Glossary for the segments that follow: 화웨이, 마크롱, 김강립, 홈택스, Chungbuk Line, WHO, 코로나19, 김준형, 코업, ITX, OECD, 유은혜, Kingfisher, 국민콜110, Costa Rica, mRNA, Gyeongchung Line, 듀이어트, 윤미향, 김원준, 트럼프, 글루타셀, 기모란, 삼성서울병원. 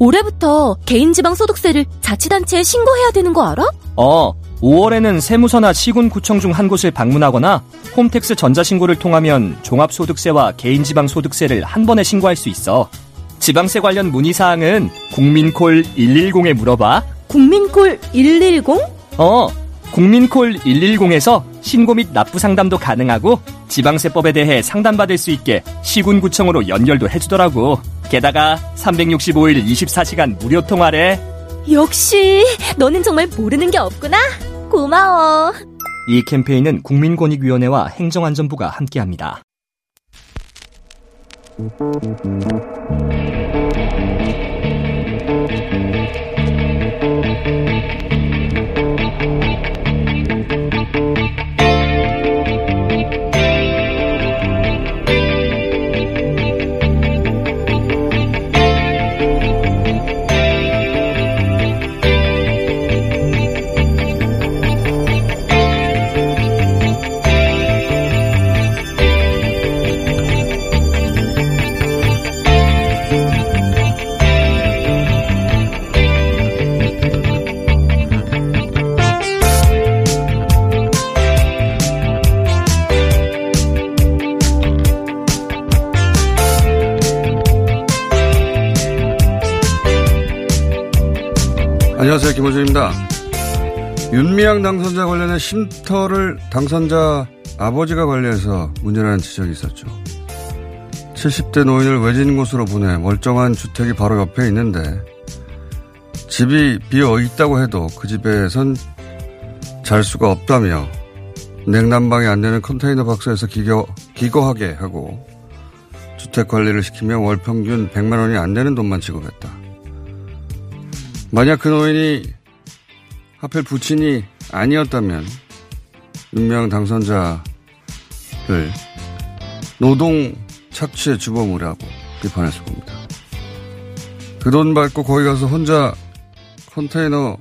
올해부터 개인지방소득세를 자치단체에 신고해야 되는 거 알아? 5월에는 세무서나 시군구청 중 한 곳을 방문하거나 홈택스 전자신고를 통하면 종합소득세와 개인지방소득세를 한 번에 신고할 수 있어. 지방세 관련 문의사항은 국민콜110에 물어봐. 국민콜110? 국민콜110에서 신고 및 납부 상담도 가능하고 지방세법에 대해 상담받을 수 있게 시군구청으로 연결도 해주더라고. 게다가 365일 24시간 무료 통화래. 역시 너는 정말 모르는 게 없구나. 고마워. 이 캠페인은 국민권익위원회와 행정안전부가 함께합니다. 안녕하세요, 김호준입니다. 윤미향 당선자 관련해 쉼터를 당선자 아버지가 관리해서 문제라는 지적이 있었죠. 70대 노인을 외진 곳으로 보내 멀쩡한 주택이 바로 옆에 있는데 집이 비어있다고 해도 그 집에선 잘 수가 없다며 냉난방이 안 되는 컨테이너 박스에서 기거하게 하고 주택 관리를 시키며 월 평균 100만 원이 안 되는 돈만 지급했다. 만약 그 노인이 하필 부친이 아니었다면 윤미향 당선자를 노동 착취의 주범이라고 비판했을 겁니다. 그 돈 받고 거기 가서 혼자 컨테이너에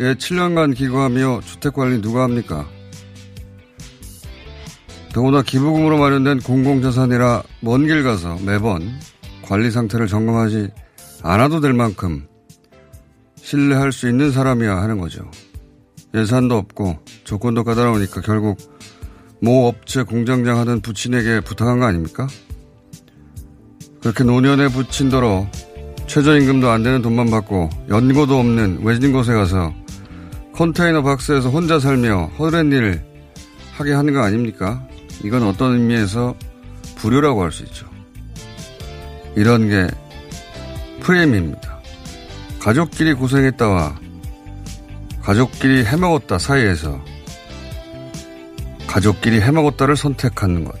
7년간 기거하며 주택관리 누가 합니까? 더구나 기부금으로 마련된 공공자산이라 먼 길 가서 매번 관리 상태를 점검하지 않아도 될 만큼 신뢰할 수 있는 사람이야 하는 거죠. 예산도 없고 조건도 까다로우니까 결국 모 업체 공장장 하던 부친에게 부탁한 거 아닙니까? 그렇게 노년의 부친더러 최저임금도 안 되는 돈만 받고 연고도 없는 외진 곳에 가서 컨테이너 박스에서 혼자 살며 허드렛 일을 하게 하는 거 아닙니까? 이건 어떤 의미에서 불효라고 할 수 있죠. 이런 게 프레임입니다. 가족끼리 고생했다와 가족끼리 해먹었다 사이에서 가족끼리 해먹었다를 선택하는 것.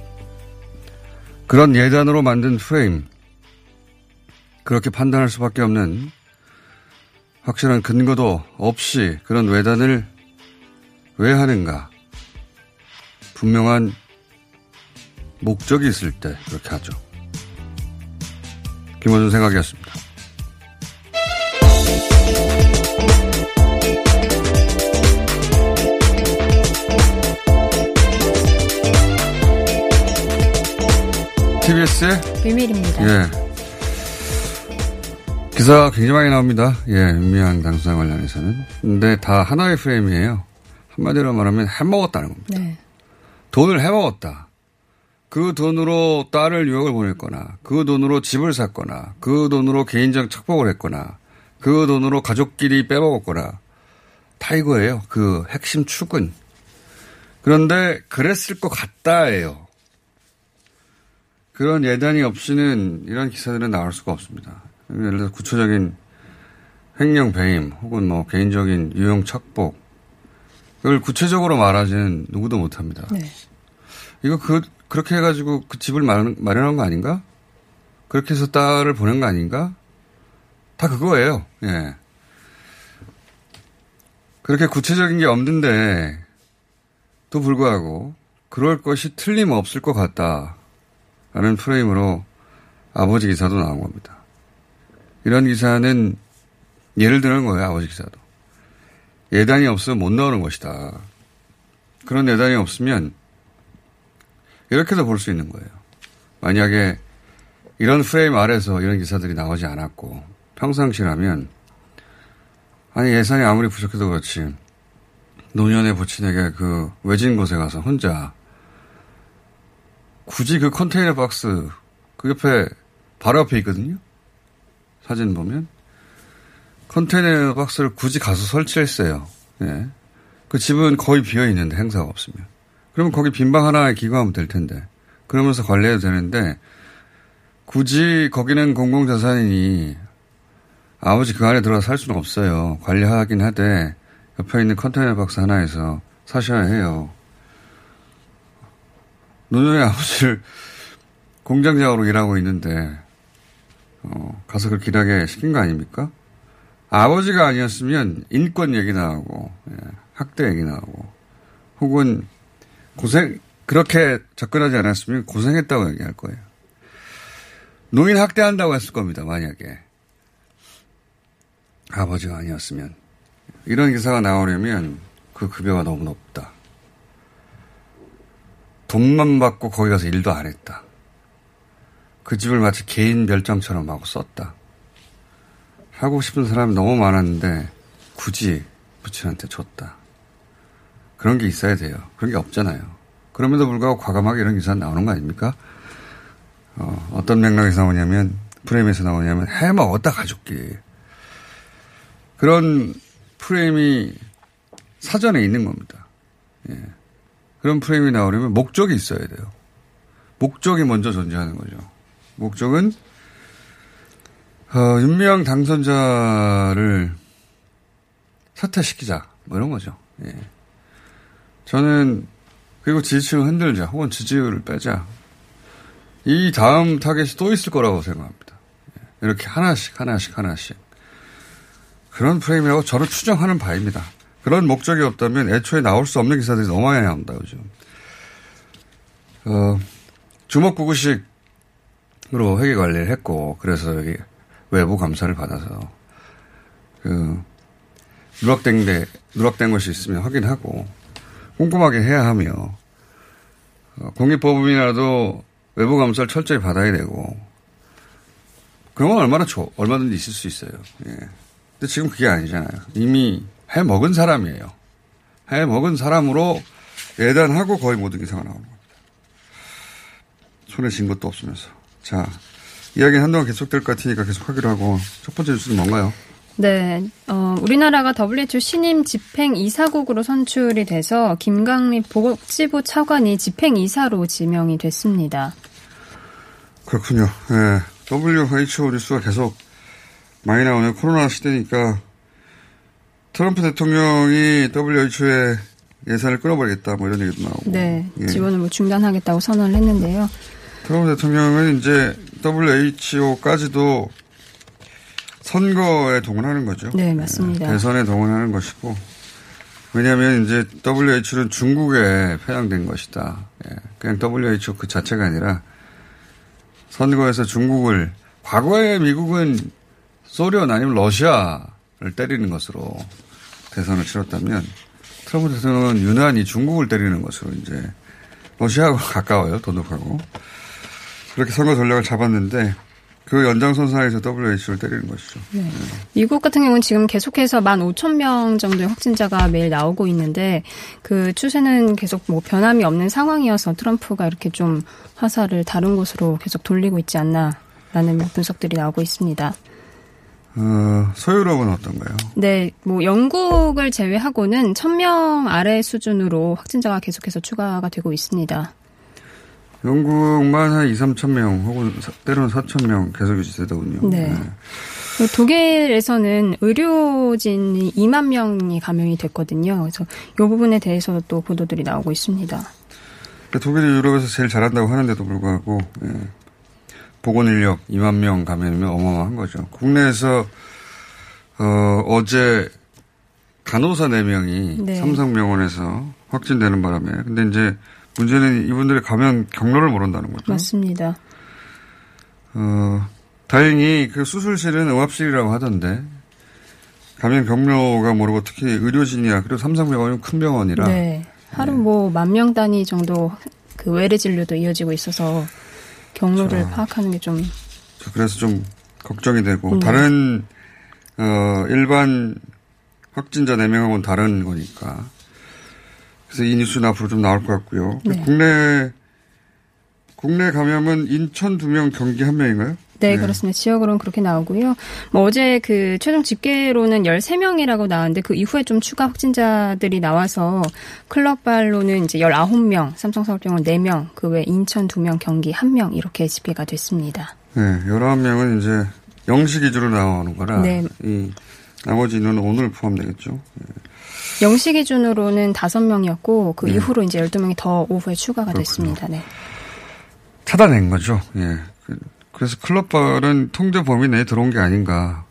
그런 예단으로 만든 프레임. 그렇게 판단할 수밖에 없는 확실한 근거도 없이 그런 외단을 왜 하는가. 분명한 목적이 있을 때 그렇게 하죠. 김원준 생각이었습니다. TBS의 비밀입니다. 예. 기사 굉장히 많이 나옵니다. 예, 윤미향 당사 관련해서는. 근데 다 하나의 프레임이에요. 한마디로 말하면 해먹었다는 겁니다. 네. 돈을 해먹었다. 그 돈으로 딸을 유학을 보냈거나, 그 돈으로 집을 샀거나, 그 돈으로 개인적 착복을 했거나, 그 돈으로 가족끼리 빼먹었거나, 다 이거예요. 그 핵심 축은. 그런데 그랬을 것 같다예요. 그런 예단이 없이는 이런 기사들은 나올 수가 없습니다. 예를 들어서 구체적인 횡령 배임 혹은 뭐 개인적인 유용 착복, 그걸 구체적으로 말하지는 누구도 못합니다. 네. 이거 그렇게 해가지고 그 집을 마련한 거 아닌가? 그렇게 해서 딸을 보낸 거 아닌가? 다 그거예요. 예. 그렇게 구체적인 게 없는데 또 불구하고 그럴 것이 틀림없을 것 같다라는 프레임으로 아버지 기사도 나온 겁니다. 이런 기사는 예를 드는 거예요. 아버지 기사도. 예단이 없으면 못 나오는 것이다. 그런 예단이 없으면 이렇게도 볼 수 있는 거예요. 만약에 이런 프레임 아래서 이런 기사들이 나오지 않았고 평상시라면, 아니 예산이 아무리 부족해도 그렇지 노년의 부친에게 그 외진 곳에 가서 혼자 굳이 그 컨테이너 박스 그 옆에 바로 옆에 있거든요. 사진 보면 컨테이너 박스를 굳이 가서 설치했어요. 예. 그 집은 거의 비어있는데 행사가 없으면. 그러면 거기 빈방 하나에 기부하면 될 텐데. 그러면서 관리해도 되는데 굳이 거기는 공공자산이니 아버지 그 안에 들어가서 살 수는 없어요. 관리하긴 하되 옆에 있는 컨테이너 박스 하나에서 사셔야 해요. 노년의 아버지를 공장장으로 일하고 있는데 가서 그렇게 일하게 시킨 거 아닙니까? 아버지가 아니었으면 인권 얘기 나오고, 예, 학대 얘기 나오고, 혹은 그렇게 접근하지 않았으면 고생했다고 얘기할 거예요. 노인 학대한다고 했을 겁니다, 만약에. 아버지가 아니었으면. 이런 기사가 나오려면 그 급여가 너무 높다. 돈만 받고 거기 가서 일도 안 했다. 그 집을 마치 개인 별장처럼 막 썼다. 하고 싶은 사람이 너무 많았는데 굳이 부친한테 줬다. 그런 게 있어야 돼요. 그런 게 없잖아요. 그럼에도 불구하고 과감하게 이런 기사 나오는 거 아닙니까? 어떤 맥락에서 나오냐면 프레임에서 나오냐면 해먹었다 가족끼리. 그런 프레임이 사전에 있는 겁니다. 예. 그런 프레임이 나오려면 목적이 있어야 돼요. 목적이 먼저 존재하는 거죠. 목적은 윤미향 당선자를 사퇴시키자 뭐 이런 거죠. 예. 저는 그리고 지지층을 흔들자 혹은 지지율을 빼자. 이 다음 타겟이 또 있을 거라고 생각합니다. 예. 이렇게 하나씩 그런 프레임이라고 저를 추정하는 바입니다. 그런 목적이 없다면 애초에 나올 수 없는 기사들이 너무 많이 나옵니다. 요즘 주먹구구식 으로 회계 관리를 했고, 그래서 여기 외부 감사를 받아서, 누락된 것이 있으면 확인하고, 꼼꼼하게 해야 하며, 공익법음이라도 외부 감사를 철저히 받아야 되고, 그런 건 얼마든지 있을 수 있어요. 예. 근데 지금 그게 아니잖아요. 이미 해 먹은 사람이에요. 해 먹은 사람으로 예단하고 거의 모든 기사가 나오는 겁니다. 손에 쥔 것도 없으면서. 자, 이야기는 한동안 계속될 것 같으니까 계속 하기로 하고, 첫 번째 뉴스는 뭔가요? 네, 우리나라가 WHO 신임 집행이사국으로 선출이 돼서 김강립 보건복지부 차관이 집행이사로 지명이 됐습니다. 그렇군요. 네, WHO 뉴스가 계속 많이 나오네요. 코로나 시대니까 트럼프 대통령이 WHO의 예산을 끊어버리겠다 뭐 이런 얘기도 나오고. 네, 예. 지원을 뭐 중단하겠다고 선언을 했는데요. 트럼프 대통령은 이제 WHO까지도 선거에 동원하는 거죠. 네, 맞습니다. 예, 대선에 동원하는 것이고. 왜냐하면 이제 WHO는 중국에 편향된 것이다. 예, 그냥 WHO 그 자체가 아니라 선거에서 중국을, 과거에 미국은 소련 아니면 러시아를 때리는 것으로 대선을 치렀다면 트럼프 대통령은 유난히 중국을 때리는 것으로 이제 러시아하고 가까워요, 돈독하고. 그렇게 선거 전략을 잡았는데 그 연장선상에서 WHO를 때리는 것이죠. 네. 네. 미국 같은 경우는 지금 계속해서 15,000명 정도의 확진자가 매일 나오고 있는데 그 추세는 계속 뭐 변함이 없는 상황이어서 트럼프가 이렇게 좀 화살을 다른 곳으로 계속 돌리고 있지 않나라는 분석들이 나오고 있습니다. 서유럽은 어떤가요? 네, 뭐 영국을 제외하고는 1,000명 아래 수준으로 확진자가 계속해서 추가가 되고 있습니다. 영국만 한 2,000-3,000명 혹은 때로는 4,000명 계속 유지되더군요. 네. 네. 독일에서는 의료진이 2만 명이 감염이 됐거든요. 그래서 이 부분에 대해서 또 보도들이 나오고 있습니다. 독일이 유럽에서 제일 잘한다고 하는데도 불구하고 예. 보건인력 2만 명 감염이면 어마어마한 거죠. 국내에서 어제 간호사 4명이 네. 삼성병원에서 확진되는 바람에 근데 이제 문제는 이분들이 감염 경로를 모른다는 거죠. 맞습니다. 다행히 그 수술실은 응압실이라고 하던데 감염 경로가 모르고 특히 의료진이야 그리고 삼성병원은 큰 병원이라 네. 하루 네. 뭐 10,000명 단위 정도 그 외래 진료도 이어지고 있어서 경로를 파악하는 게 좀 그래서 좀 걱정이 되고 다른 일반 확진자 4명하고는 다른 거니까. 그래서 이 뉴스는 앞으로 좀 나올 것 같고요. 네. 국내 감염은 인천 2명, 경기 1명인가요? 네, 네, 그렇습니다. 지역으로는 그렇게 나오고요. 뭐 어제 그 최종 집계로는 13명이라고 나왔는데 그 이후에 좀 추가 확진자들이 나와서 클럽발로는 이제 19명, 삼성서울병원 4명, 그 외 인천 2명, 경기 1명 이렇게 집계가 됐습니다. 네, 19명은 이제 0시 기준으로 나오는 거라 네. 이 나머지 인원은 오늘 포함되겠죠. 네. 0시 기준으로는 5명이었고 그 이후로 이제 12명이 더 오후에 추가가 그렇군요. 됐습니다. 네. 찾아낸 거죠. 예. 그래서 클럽발은 통제 범위 내에 들어온 게 아닌가라는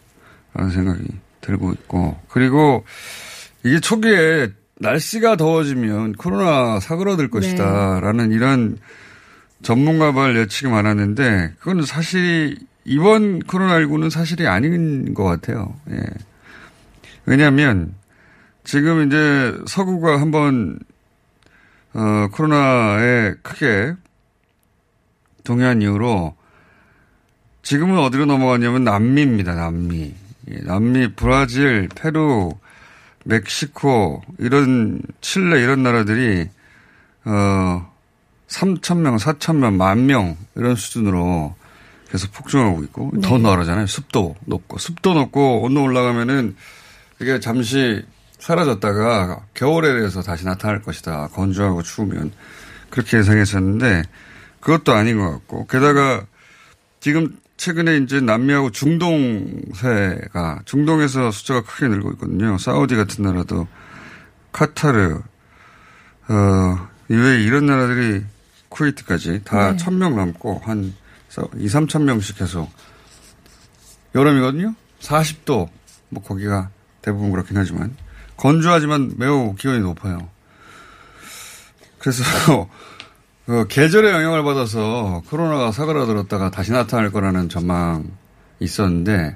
생각이 들고 있고 그리고 이게 초기에 날씨가 더워지면 코로나 사그러들 것이다라는 네. 이런 전문가발 예측이 많았는데 그건 사실 이번 코로나19는 사실이 아닌 것 같아요. 예. 왜냐하면 지금 이제 서구가 한번 코로나에 크게 동요한 이후로 지금은 어디로 넘어갔냐면 남미입니다. 남미. 남미, 브라질, 페루, 멕시코 이런 칠레 이런 나라들이 3,000명, 4,000명, 10,000명 이런 수준으로 계속 폭증하고 있고 네. 더 나라잖아요. 습도 높고 온도 올라가면은 이게 잠시 사라졌다가 겨울에 대해서 다시 나타날 것이다. 건조하고 추우면. 그렇게 예상했었는데 그것도 아닌 것 같고. 게다가 지금 최근에 이제 남미하고 중동에서 숫자가 크게 늘고 있거든요. 사우디 같은 나라도 카타르, 이외에 이런 나라들이 쿠웨이트까지 다 1,000명 넘고 한 2,000-3,000명씩 계속 여름이거든요. 40도. 뭐 거기가 대부분 그렇긴 하지만. 건조하지만 매우 기온이 높아요. 그래서 계절의 영향을 받아서 코로나가 사그라들었다가 다시 나타날 거라는 전망이 있었는데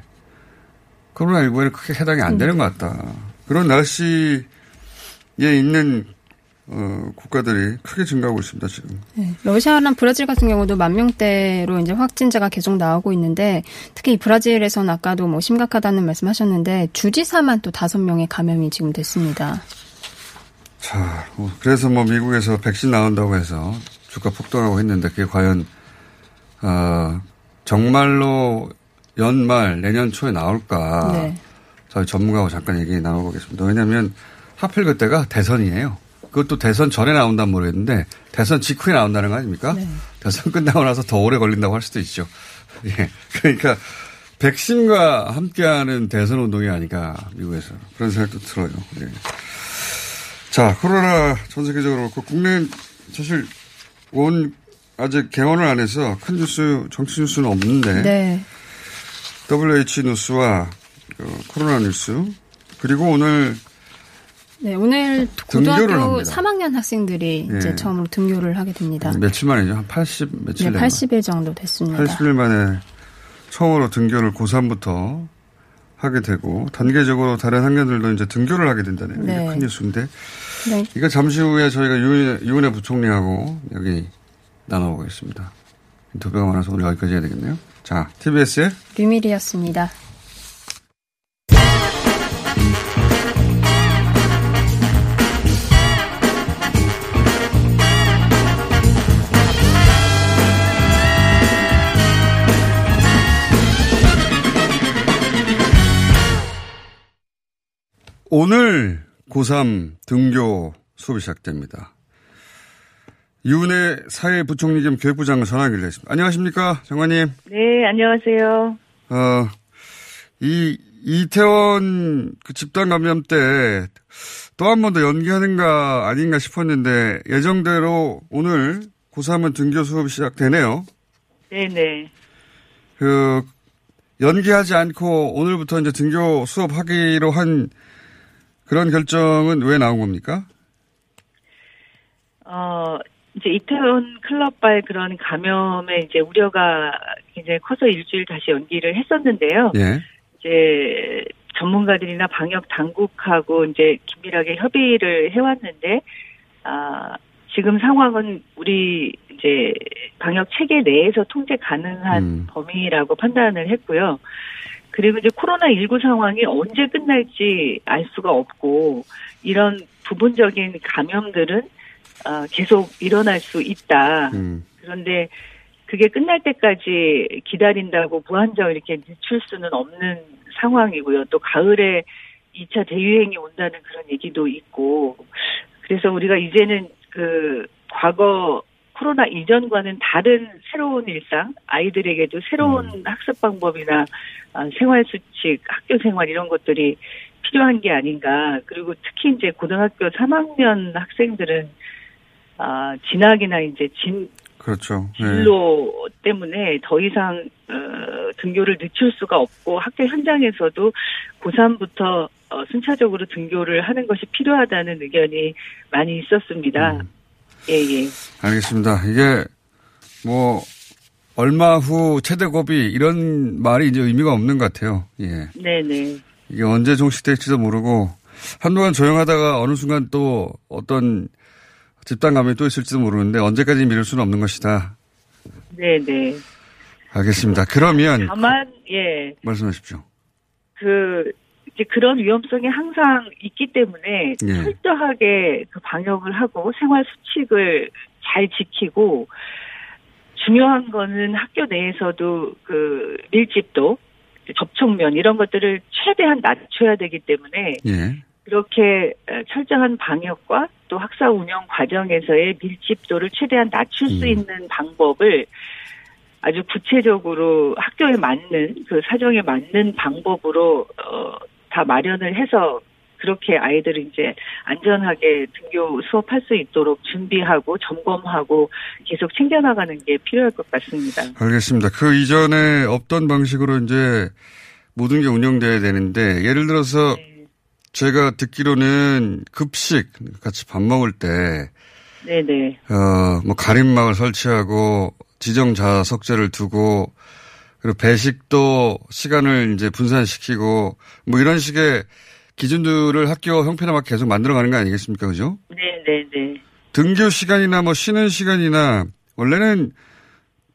코로나19에는 크게 해당이 안 되는 것 같다. 그런 날씨에 있는 국가들이 크게 증가하고 있습니다, 지금. 네. 러시아랑 브라질 같은 경우도 10,000명대로 이제 확진자가 계속 나오고 있는데 특히 브라질에서는 아까도 뭐 심각하다는 말씀하셨는데 주지사만 또 5명의 감염이 지금 됐습니다. 자, 그래서 뭐 미국에서 백신 나온다고 해서 주가 폭등하고 했는데 그게 과연 정말로 연말 내년 초에 나올까? 네. 저희 전문가하고 잠깐 얘기 나눠보겠습니다. 왜냐하면 하필 그때가 대선이에요. 그것도 대선 전에 나온다면 모르겠는데 대선 직후에 나온다는 거 아닙니까? 네. 대선 끝나고 나서 더 오래 걸린다고 할 수도 있죠. 예, 그러니까 백신과 함께하는 대선 운동이 아닌가 미국에서 그런 생각도 들어요. 예. 자, 코로나 전 세계적으로 그렇고 국내는 사실 아직 개원을 안 해서 큰 뉴스, 정치 뉴스는 없는데 네. WHO 뉴스와 코로나 뉴스 그리고 오늘 네, 오늘 고등학교 3학년 학생들이 예. 이제 처음으로 등교를 하게 됩니다. 며칠 만이죠? 한 80일 정도 됐습니다. 80일 만에 처음으로 등교를 고3부터 하게 되고 단계적으로 다른 학년들도 이제 등교를 하게 된다네요. 네. 큰 뉴스인데 네. 이거 잠시 후에 저희가 유은혜 부총리하고 여기 나눠보겠습니다. 인터뷰가 많아서 오늘 여기까지 해야 되겠네요. 자, TBS의 류밀희였습니다. 오늘 고3 등교 수업이 시작됩니다. 유은혜 사회부총리 겸 교육부장을 전화 연결했습니다. 안녕하십니까, 장관님. 네, 안녕하세요. 이태원 그 집단 감염 때 또 한 번 더 연기하는가 아닌가 싶었는데 예정대로 오늘 고3은 등교 수업이 시작되네요. 네네. 그 연기하지 않고 오늘부터 이제 등교 수업하기로 한 그런 결정은 왜 나온 겁니까? 이제 이태원 클럽발 그런 감염에 이제 우려가 굉장히 커서 일주일 다시 연기를 했었는데요. 예. 이제 전문가들이나 방역 당국하고 이제 긴밀하게 협의를 해왔는데, 지금 상황은 우리 이제 방역 체계 내에서 통제 가능한 범위라고 판단을 했고요. 그리고 이제 코로나19 상황이 언제 끝날지 알 수가 없고 이런 부분적인 감염들은 계속 일어날 수 있다. 그런데 그게 끝날 때까지 기다린다고 무한정 이렇게 늦출 수는 없는 상황이고요. 또 가을에 2차 대유행이 온다는 그런 얘기도 있고, 그래서 우리가 이제는 그 과거 코로나 이전과는 다른 새로운 일상, 아이들에게도 새로운 학습 방법이나 생활 수칙, 학교 생활 이런 것들이 필요한 게 아닌가. 그리고 특히 이제 고등학교 3학년 학생들은 진학이나 이제 그렇죠. 진로 네. 때문에 더 이상 등교를 늦출 수가 없고 학교 현장에서도 고3부터 순차적으로 등교를 하는 것이 필요하다는 의견이 많이 있었습니다. 예. 알겠습니다. 이게 뭐 얼마 후 최대 고비 이런 말이 이제 의미가 없는 것 같아요. 예. 네네. 이게 언제 종식될지도 모르고 한동안 조용하다가 어느 순간 또 어떤 집단 감염이 또 있을지도 모르는데 언제까지 미룰 수는 없는 것이다. 네네. 알겠습니다. 그러면 다만 예. 말씀하십시오. 이제 그런 위험성이 항상 있기 때문에 예. 철저하게 그 방역을 하고 생활 수칙을 잘 지키고 중요한 거는 학교 내에서도 그 밀집도 접촉면 이런 것들을 최대한 낮춰야 되기 때문에 예. 그렇게 철저한 방역과 또 학사 운영 과정에서의 밀집도를 최대한 낮출 수 있는 방법을 아주 구체적으로 학교에 맞는 그 사정에 맞는 방법으로 다 마련을 해서 그렇게 아이들을 이제 안전하게 등교 수업할 수 있도록 준비하고 점검하고 계속 챙겨나가는 게 필요할 것 같습니다. 알겠습니다. 그 이전에 없던 방식으로 이제 모든 게 운영돼야 되는데 예를 들어서 네. 제가 듣기로는 급식 같이 밥 먹을 때 네네. 뭐 가림막을 설치하고 지정 좌석제를 두고 그리고 배식도 시간을 이제 분산시키고 뭐 이런 식의 기준들을 학교 형편에 맞게 계속 만들어가는 거 아니겠습니까, 그죠? 네. 등교 시간이나 뭐 쉬는 시간이나 원래는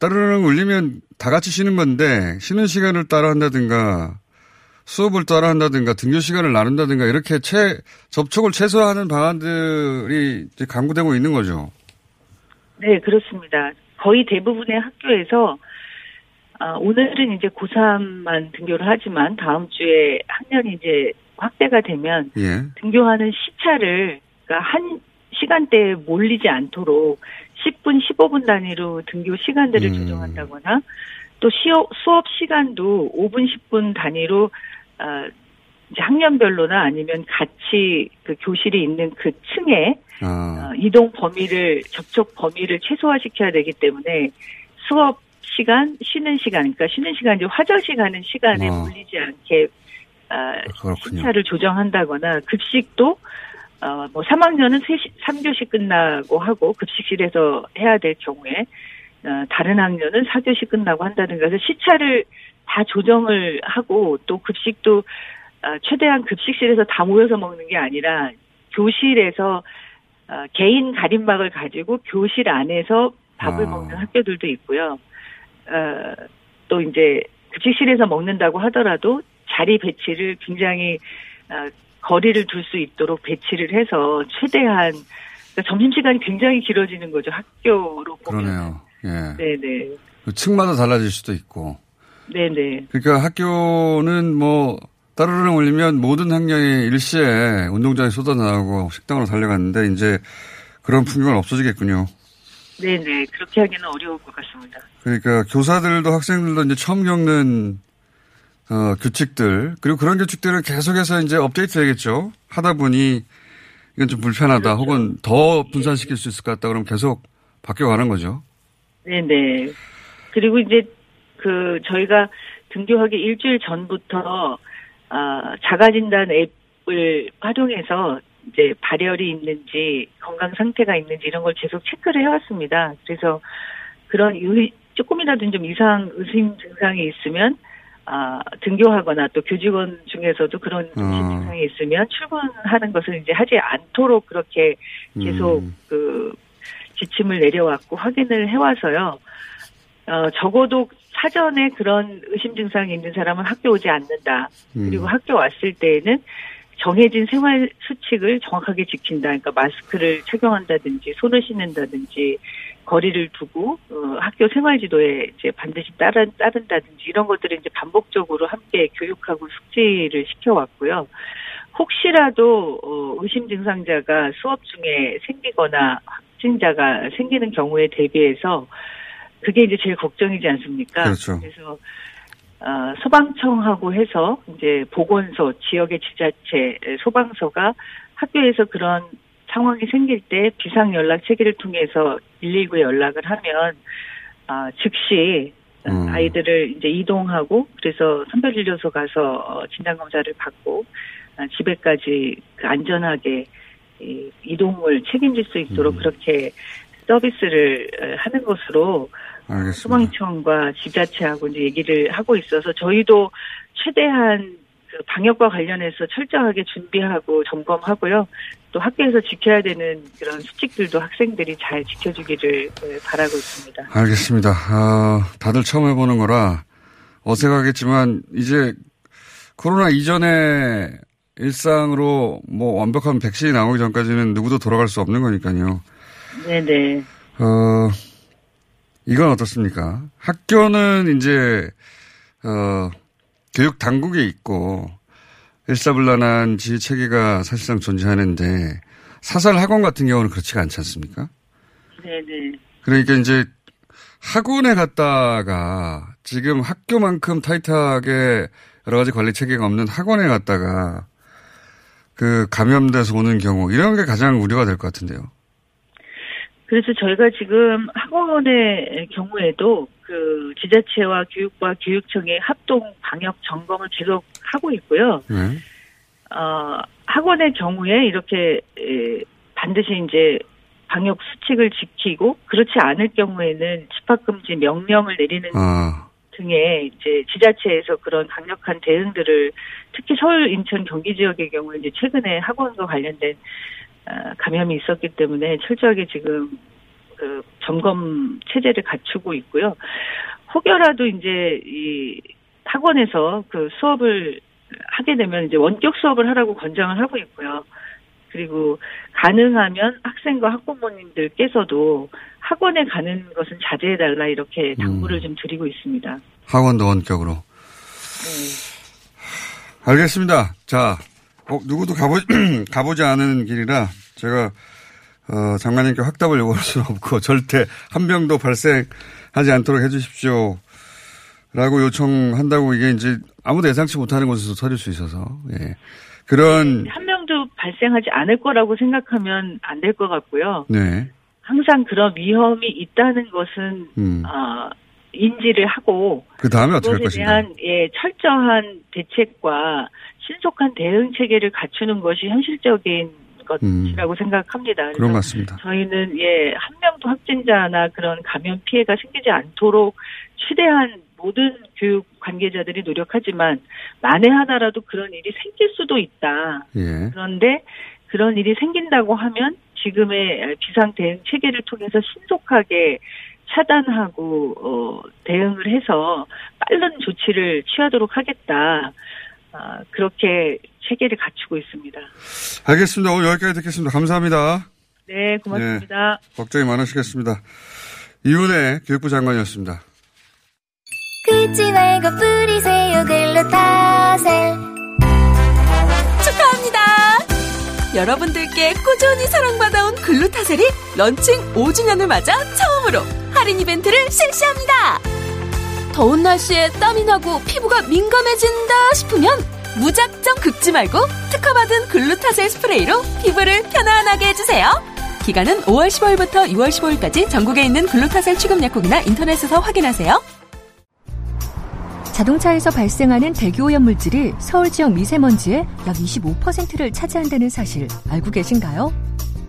따르릉 울리면 다 같이 쉬는 건데 쉬는 시간을 따라 한다든가 수업을 따라 한다든가 등교 시간을 나눈다든가 이렇게 접촉을 최소화하는 방안들이 이제 강구되고 있는 거죠. 네, 그렇습니다. 거의 대부분의 학교에서 오늘은 이제 고3만 등교를 하지만 다음 주에 학년이 이제 확대가 되면 예. 등교하는 시차를 그러니까 한 시간대에 몰리지 않도록 10분, 15분 단위로 등교 시간대를 조정한다거나 또 수업 시간도 5분, 10분 단위로 이제 학년별로나 아니면 같이 그 교실이 있는 그 층에 이동 범위를 접촉 범위를 최소화시켜야 되기 때문에 수업 시간, 쉬는 시간, 그러니까 쉬는 시간 이제 화장실 가는 시간에 몰리지 않게 시차를 조정한다거나 급식도 뭐 3학년은 3교시 끝나고 하고 급식실에서 해야 될 경우에 다른 학년은 4교시 끝나고 한다든가 해서 시차를 다 조정을 하고 또 급식도 최대한 급식실에서 다 모여서 먹는 게 아니라 교실에서 개인 가림막을 가지고 교실 안에서 밥을 먹는 학교들도 있고요. 또 이제 급식실에서 먹는다고 하더라도 자리 배치를 굉장히 거리를 둘 수 있도록 배치를 해서 최대한, 그러니까 점심시간이 굉장히 길어지는 거죠. 학교로 보면. 그러네요. 예. 네네. 층마다 달라질 수도 있고. 네네. 그러니까 학교는 뭐 따르릉 올리면 모든 학년이 일시에 운동장에 쏟아나오고 식당으로 달려갔는데 이제 그런 풍경은 없어지겠군요. 네네. 그렇게 하기는 어려울 것 같습니다. 그러니까 교사들도 학생들도 이제 처음 겪는 규칙들, 그리고 그런 규칙들을 계속해서 이제 업데이트 해야겠죠. 하다 보니 이건 좀 불편하다, 그렇죠. 혹은 더 분산시킬 수 있을 것 같다 그러면 계속 바뀌어가는 거죠. 네네. 그리고 이제 그 저희가 등교하기 일주일 전부터 자가진단 앱을 활용해서 이제 발열이 있는지 건강 상태가 있는지 이런 걸 계속 체크를 해왔습니다. 그래서 그런 조금이라도 좀 이상 의심 증상이 있으면 등교하거나 또 교직원 중에서도 그런 증상이 있으면 출근하는 것을 이제 하지 않도록 그렇게 계속 그 지침을 내려왔고 확인을 해와서요. 적어도 사전에 그런 의심 증상이 있는 사람은 학교 오지 않는다. 그리고 학교 왔을 때에는 정해진 생활 수칙을 정확하게 지킨다. 그러니까 마스크를 착용한다든지 손을 씻는다든지 거리를 두고 학교 생활 지도에 이제 반드시 따른다든지 이런 것들을 이제 반복적으로 함께 교육하고 숙지를 시켜왔고요. 혹시라도 의심 증상자가 수업 중에 생기거나 확진자가 생기는 경우에 대비해서 그게 이제 제일 걱정이지 않습니까? 그렇죠. 그래서 소방청하고 해서 이제 보건소, 지역의 지자체, 소방서가 학교에서 그런 상황이 생길 때 비상 연락 체계를 통해서 119에 연락을 하면 즉시 아이들을 이제 이동하고 그래서 선별진료소 가서 진단 검사를 받고 집에까지 안전하게 이동을 책임질 수 있도록 그렇게 서비스를 하는 것으로 알겠습니다. 소방청과 지자체하고 이제 얘기를 하고 있어서 저희도 최대한 그 방역과 관련해서 철저하게 준비하고 점검하고요. 또 학교에서 지켜야 되는 그런 수칙들도 학생들이 잘 지켜주기를 바라고 있습니다. 알겠습니다. 다들 처음 해보는 거라 어색하겠지만 이제 코로나 이전에 일상으로 뭐 완벽한 백신이 나오기 전까지는 누구도 돌아갈 수 없는 거니까요. 네네. 이건 어떻습니까? 학교는 이제, 교육 당국에 있고, 일사불란한 지휘 체계가 사실상 존재하는데, 사설 학원 같은 경우는 그렇지가 않지 않습니까? 네네. 그러니까 이제 학원에 갔다가 지금 학교만큼 타이트하게 여러 가지 관리 체계가 없는 학원에 갔다가 그 감염돼서 오는 경우, 이런 게 가장 우려가 될 것 같은데요. 그래서 저희가 지금 학원의 경우에도 그 지자체와 교육과 교육청의 합동 방역 점검을 계속 하고 있고요. 학원의 경우에 이렇게 반드시 이제 방역 수칙을 지키고 그렇지 않을 경우에는 집합금지 명령을 내리는 등의 이제 지자체에서 그런 강력한 대응들을 특히 서울, 인천, 경기 지역의 경우에 이제 최근에 학원과 관련된 감염이 있었기 때문에 철저하게 지금 그 점검 체제를 갖추고 있고요. 혹여라도 이제 이 학원에서 그 수업을 하게 되면 이제 원격 수업을 하라고 권장을 하고 있고요. 그리고 가능하면 학생과 학부모님들께서도 학원에 가는 것은 자제해달라 이렇게 당부를 좀 드리고 있습니다. 학원도 원격으로. 네. 알겠습니다. 자. 누구도 가보지 않은 길이라 제가, 장관님께 확답을 요구할 수는 없고, 절대 한 명도 발생하지 않도록 해주십시오. 라고 요청한다고 이게 이제 아무도 예상치 못하는 곳에서 터질 수 있어서, 예. 그런. 네, 한 명도 발생하지 않을 거라고 생각하면 안 될 것 같고요. 네. 항상 그런 위험이 있다는 것은, 인지를 하고. 그 다음에 어떻게 할 것인가. 그것에 대한, 예, 철저한 대책과 신속한 대응 체계를 갖추는 것이 현실적인 것이라고 생각합니다. 그런 것 같습니다. 저희는, 예, 한 명도 확진자나 그런 감염 피해가 생기지 않도록 최대한 모든 교육 관계자들이 노력하지만 만에 하나라도 그런 일이 생길 수도 있다. 예. 그런데 그런 일이 생긴다고 하면 지금의 비상 대응 체계를 통해서 신속하게 차단하고 대응을 해서 빠른 조치를 취하도록 하겠다. 그렇게 체계를 갖추고 있습니다. 알겠습니다. 오늘 여기까지 듣겠습니다. 감사합니다. 네, 고맙습니다. 네, 걱정이 많으시겠습니다. 유은혜 교육부 장관이었습니다. 긁지 말고 뿌리세요 글루타셀. 축하합니다. 여러분들께 꾸준히 사랑받아온 글루타셀이 런칭 5주년을 맞아 처음으로 할인 이벤트를 실시합니다. 더운 날씨에 땀이 나고 피부가 민감해진다 싶으면 무작정 긁지 말고 특허받은 글루타셀 스프레이로 피부를 편안하게 해주세요. 기간은 5월 15일부터 6월 15일까지 전국에 있는 글루타셀 취급약국이나 인터넷에서 확인하세요. 자동차에서 발생하는 대기오염 물질이 서울 지역 미세먼지의 약 25%를 차지한다는 사실 알고 계신가요?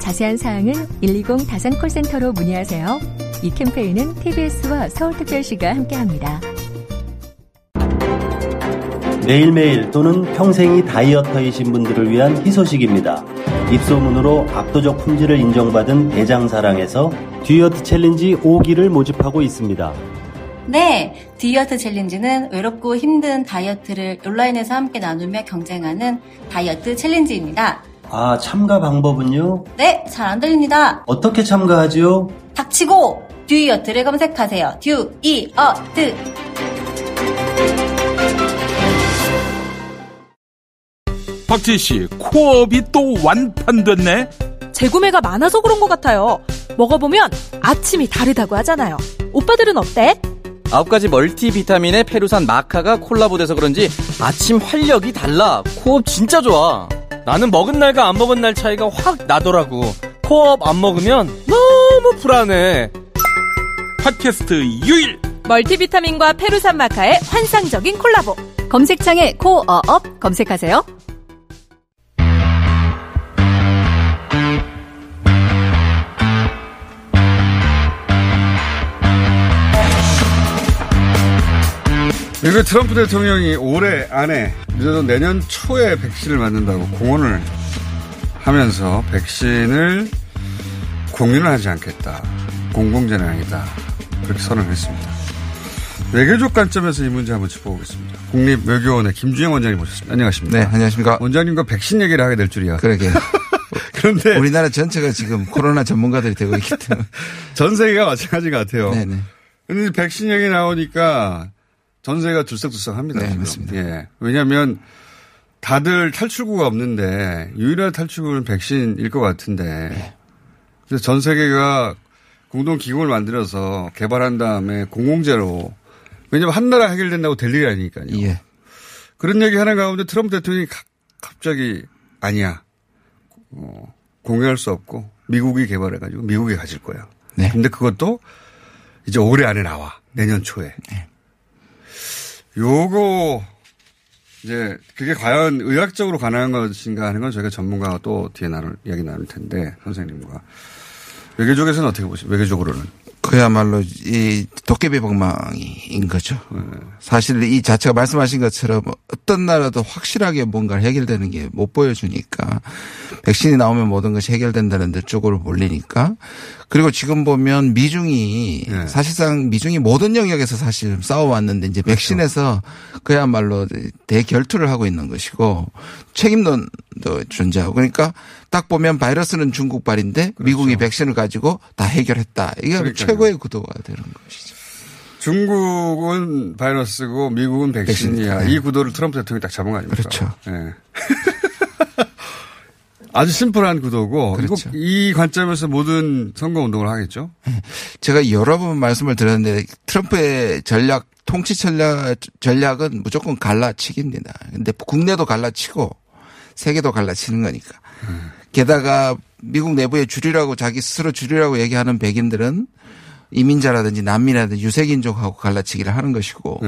자세한 사항은 120 다산 콜센터로 문의하세요. 이 캠페인은 TBS와 서울특별시가 함께합니다. 매일매일 또는 평생이 다이어터이신 분들을 위한 희소식입니다. 입소문으로 압도적 품질을 인정받은 대장사랑에서 듀이어트 챌린지 5기를 모집하고 있습니다. 네, 듀이어트 챌린지는 외롭고 힘든 다이어트를 온라인에서 함께 나누며 경쟁하는 다이어트 챌린지입니다. 아, 참가 방법은요? 네, 잘 안 들립니다. 어떻게 참가하지요? 닥치고 듀이어트를 검색하세요. 듀이어트. 박지희씨, 코업이 또 완판됐네? 재구매가 많아서 그런 것 같아요. 먹어보면 아침이 다르다고 하잖아요. 오빠들은 어때? 9가지 멀티비타민에 페루산 마카가 콜라보돼서 그런지 아침 활력이 달라. 코업 진짜 좋아. 나는 먹은 날과 안 먹은 날 차이가 확 나더라고. 코업 안 먹으면 너무 불안해. 팟캐스트 유일 멀티비타민과 페루산 마카의 환상적인 콜라보. 검색창에 코어업 검색하세요. 미국 트럼프 대통령이 올해 안에 늦어도 내년 초에 백신을 맞는다고 공언을 하면서 백신을 공유를 하지 않겠다, 공공재량이다, 그렇게 선언을 했습니다. 외교적 관점에서 이 문제 한번 짚어보겠습니다. 국립외교원의 김준형 원장님 모셨습니다. 안녕하십니까? 네, 안녕하십니까? 원장님과 백신 얘기를 하게 될 줄이야. 그러게. 그런데 우리나라 전체가 지금 코로나 전문가들이 되고 있기 때문에 전 세계가 마찬가지 같아요. 네네. 그런데 백신 얘기 나오니까 전세가 들썩들썩합니다. 네, 맞습니다. 예. 왜냐하면 다들 탈출구가 없는데 유일한 탈출구는 백신일 것 같은데. 네. 그래서 전 세계가 공동 기금을 만들어서 개발한 다음에 공공재로, 왜냐하면 한 나라 해결된다고 될 일이 아니니까요. 예. 그런 얘기 하는 가운데 트럼프 대통령이 갑자기 아니야, 공개할 수 없고 미국이 개발해가지고 미국이 가질 거야. 네. 근데 그것도 이제 올해 안에 나와, 내년 초에. 네. 요거 이제 그게 과연 의학적으로 가능한 것인가 하는 건 저희가 전문가와 또 뒤에 이야기 나눌 텐데, 선생님과 외교 쪽에서는 어떻게 보십니까? 외교적으로는 그야말로 이 도깨비 방망이인 거죠. 네. 사실 이 자체가 말씀하신 것처럼 어떤 나라도 확실하게 뭔가 해결되는 게 못 보여주니까 백신이 나오면 모든 것이 해결된다는 데 쪽으로 몰리니까. 그리고 지금 보면 미중이, 네, 사실상 미중이 모든 영역에서 사실 싸워왔는데 이제 그렇죠. 백신에서 그야말로 대결투를 하고 있는 것이고 책임론도 존재하고, 그러니까 딱 보면 바이러스는 중국발인데 그렇죠. 미국이 백신을 가지고 다 해결했다. 이게 그러니까요. 최고의 구도가 되는 것이죠. 중국은 바이러스고 미국은 백신이야. 네. 이 구도를 트럼프 대통령이 딱 잡은 거 아닙니까? 그렇죠. 네. 아주 심플한 구도고. 그렇죠. 이 관점에서 모든 선거운동을 하겠죠. 제가 여러 번 말씀을 드렸는데 트럼프의 전략, 통치 전략은 무조건 갈라치기입니다. 그런데 국내도 갈라치고 세계도 갈라치는 거니까. 게다가 미국 내부에 줄이라고, 자기 스스로 줄이라고 얘기하는 백인들은 이민자라든지 난민이라든지 유색인종하고 갈라치기를 하는 것이고,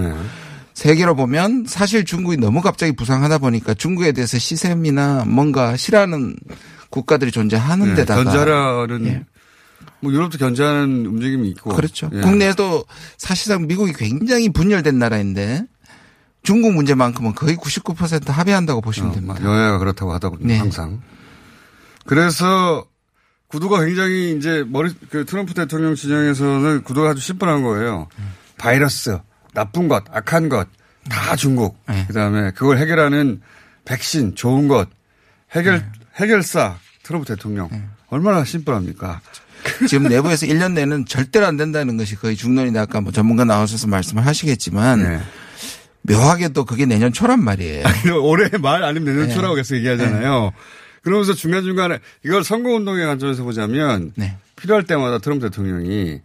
세계로 보면 사실 중국이 너무 갑자기 부상하다 보니까 중국에 대해서 시샘이나 뭔가 싫어하는 국가들이 존재하는 데다가. 견제하라는. 예. 뭐 유럽도 견제하는 움직임이 있고. 그렇죠. 예. 국내에도 사실상 미국이 굉장히 분열된 나라인데 중국 문제만큼은 거의 99% 합의한다고 보시면 됩니다. 여야가 그렇다고 하더군요. 네. 항상. 그래서 구도가 굉장히 이제 그 트럼프 대통령 진영에서는 구도가 아주 심플한 거예요. 바이러스, 나쁜 것, 악한 것, 다 중국. 네. 그 다음에 그걸 해결하는 백신, 좋은 것, 해결사, 트럼프 대통령. 네. 얼마나 심플합니까? 지금 내부에서 1년 내는 절대로 안 된다는 것이 거의 중론인데 아까 뭐 전문가 나오셔서 말씀을 하시겠지만. 네. 묘하게도 그게 내년 초란 말이에요. 아니, 올해 말 아니면 내년 초라고 계속 얘기하잖아요. 네. 그러면서 중간중간에 이걸 선거운동의 관점에서 보자면 네. 필요할 때마다 트럼프 대통령이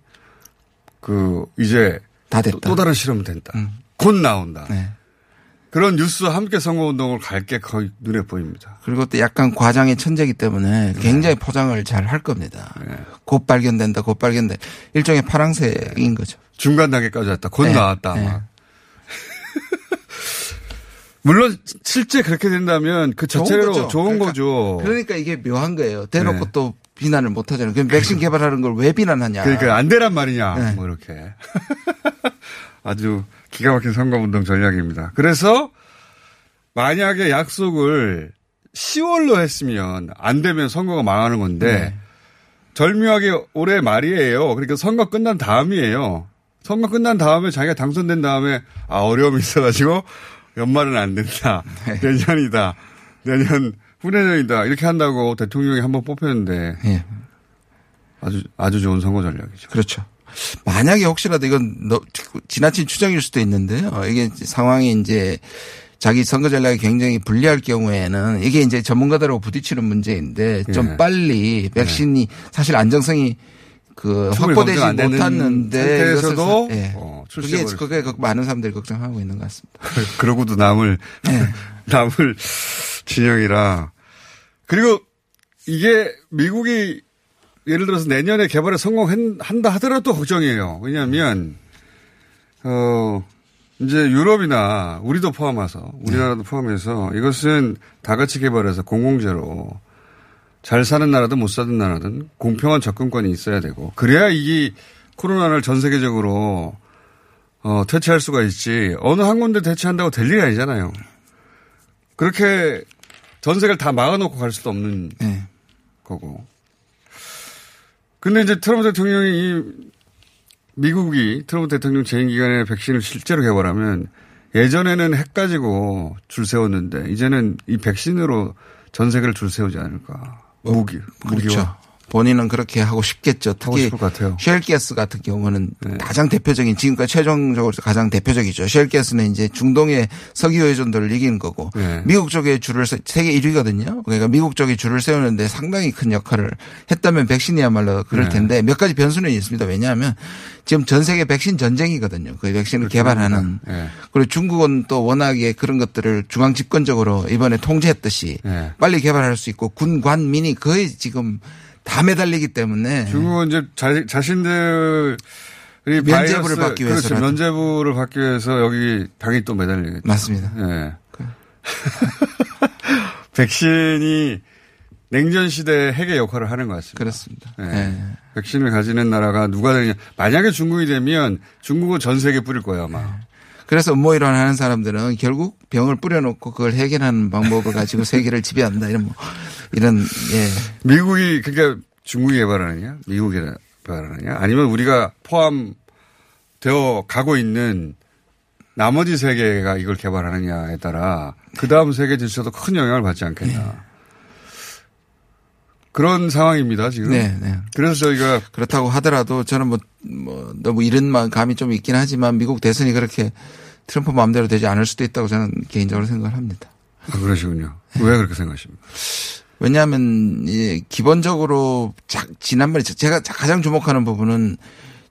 그 이제 다 됐다. 또 다른 실험은 된다. 곧 나온다. 네. 그런 뉴스와 함께 선거운동을 갈 게 거의 눈에 보입니다. 그리고 또 약간 과장의 천재이기 때문에 굉장히 포장을 잘 할 겁니다. 네. 곧 발견된다. 곧 발견된다. 일종의 파랑새인 거죠. 중간 단계까지 왔다. 곧 네. 나왔다. 네. 물론 실제 그렇게 된다면 그 자체로 좋은 거죠. 그러니까 이게 묘한 거예요. 대놓고 네. 또 비난을 못 하잖아요. 그럼 백신 개발하는 걸 왜 비난하냐. 그러니까 안 되란 말이냐. 네. 뭐 이렇게. 아주 기가 막힌 선거운동 전략입니다. 그래서 만약에 약속을 10월로 했으면 안 되면 선거가 망하는 건데 네. 절묘하게 올해 말이에요. 그러니까 선거 끝난 다음이에요. 선거 끝난 다음에 자기가 당선된 다음에 아 어려움이 있어가지고 연말은 안 된다. 네. 내년이다. 내년 후내년이다. 이렇게 한다고 대통령이 한번 뽑혔는데 네. 아주 좋은 선거 전략이죠. 그렇죠. 만약에 혹시라도 이건 지나친 추정일 수도 있는데요. 이게 상황이 이제 자기 선거 전략이 굉장히 불리할 경우에는 이게 이제 전문가들하고 부딪히는 문제인데 좀 네. 빨리 백신이 네. 사실 안정성이 그 확보되지 못했는데 에서도 예. 그게 많은 사람들이 걱정하고 있는 것 같습니다. 그러고도 남을 진영이라. 그리고 이게 미국이 예를 들어서 내년에 개발에 성공한다 하더라도 걱정이에요. 왜냐하면 이제 유럽이나 우리도 포함해서 우리나라도 포함해서 이것은 다 같이 개발해서 공공재로. 잘 사는 나라든 못 사는 나라든 공평한 접근권이 있어야 되고 그래야 이 코로나를 전 세계적으로 퇴치할 수가 있지 어느 한 군데 퇴치한다고 될 일이 아니잖아요. 그렇게 전 세계를 다 막아놓고 갈 수도 없는 네. 거고. 근데 이제 트럼프 대통령이 미국이 트럼프 대통령 재임 기간에 백신을 실제로 개발하면 예전에는 핵 가지고 줄 세웠는데 이제는 이 백신으로 전 세계를 줄 세우지 않을까. 무기와. 본인은 그렇게 하고 싶겠죠. 특히 쉘가스 같은 경우는 네. 가장 대표적인 지금까지 최종적으로 가장 대표적이죠. 쉘가스는 이제 중동의 석유 의존도를 이긴 거고 네. 미국 쪽에 세계 1위거든요. 그러니까 미국 쪽이 줄을 세우는데 상당히 큰 역할을 했다면 백신이야말로 그럴 텐데 네. 몇 가지 변수는 있습니다. 왜냐하면 지금 전 세계 백신 전쟁이거든요. 그 백신을 개발하는. 네. 그리고 중국은 또 워낙에 그런 것들을 중앙 집권적으로 이번에 통제했듯이 네. 빨리 개발할 수 있고 군관민이 거의 지금 다 매달리기 때문에 중국은 이제 자신들이 면제부를 받기 위해서 그렇죠. 면제부를 받기 위해서 여기 당이 또 매달리겠죠. 맞습니다. 네. 백신이 냉전 시대 핵의 역할을 하는 것 같습니다. 그렇습니다. 네. 네. 백신을 가지는 나라가 누가 되냐? 만약에 중국이 되면 중국은 전 세계 뿌릴 거예요, 아마. 네. 그래서 음모이론 하는 사람들은 결국 병을 뿌려놓고 그걸 해결하는 방법을 가지고 세계를 지배한다 이런 뭐 이런 예. 미국이 그러니까 중국이 개발하느냐, 미국이 개발하느냐, 아니면 우리가 포함되어 가고 있는 나머지 세계가 이걸 개발하느냐에 따라 그 다음 세계 질서도 큰 영향을 받지 않겠나. 네. 그런 상황입니다 지금. 네, 네. 그래서 저희가 그렇다고 하더라도 저는 뭐 너무 이른 감이 좀 있긴 하지만 미국 대선이 그렇게 트럼프 마음대로 되지 않을 수도 있다고 저는 개인적으로 생각을 합니다. 아, 그러시군요. 왜 그렇게 생각하십니까? 왜냐하면 기본적으로 지난번에 제가 가장 주목하는 부분은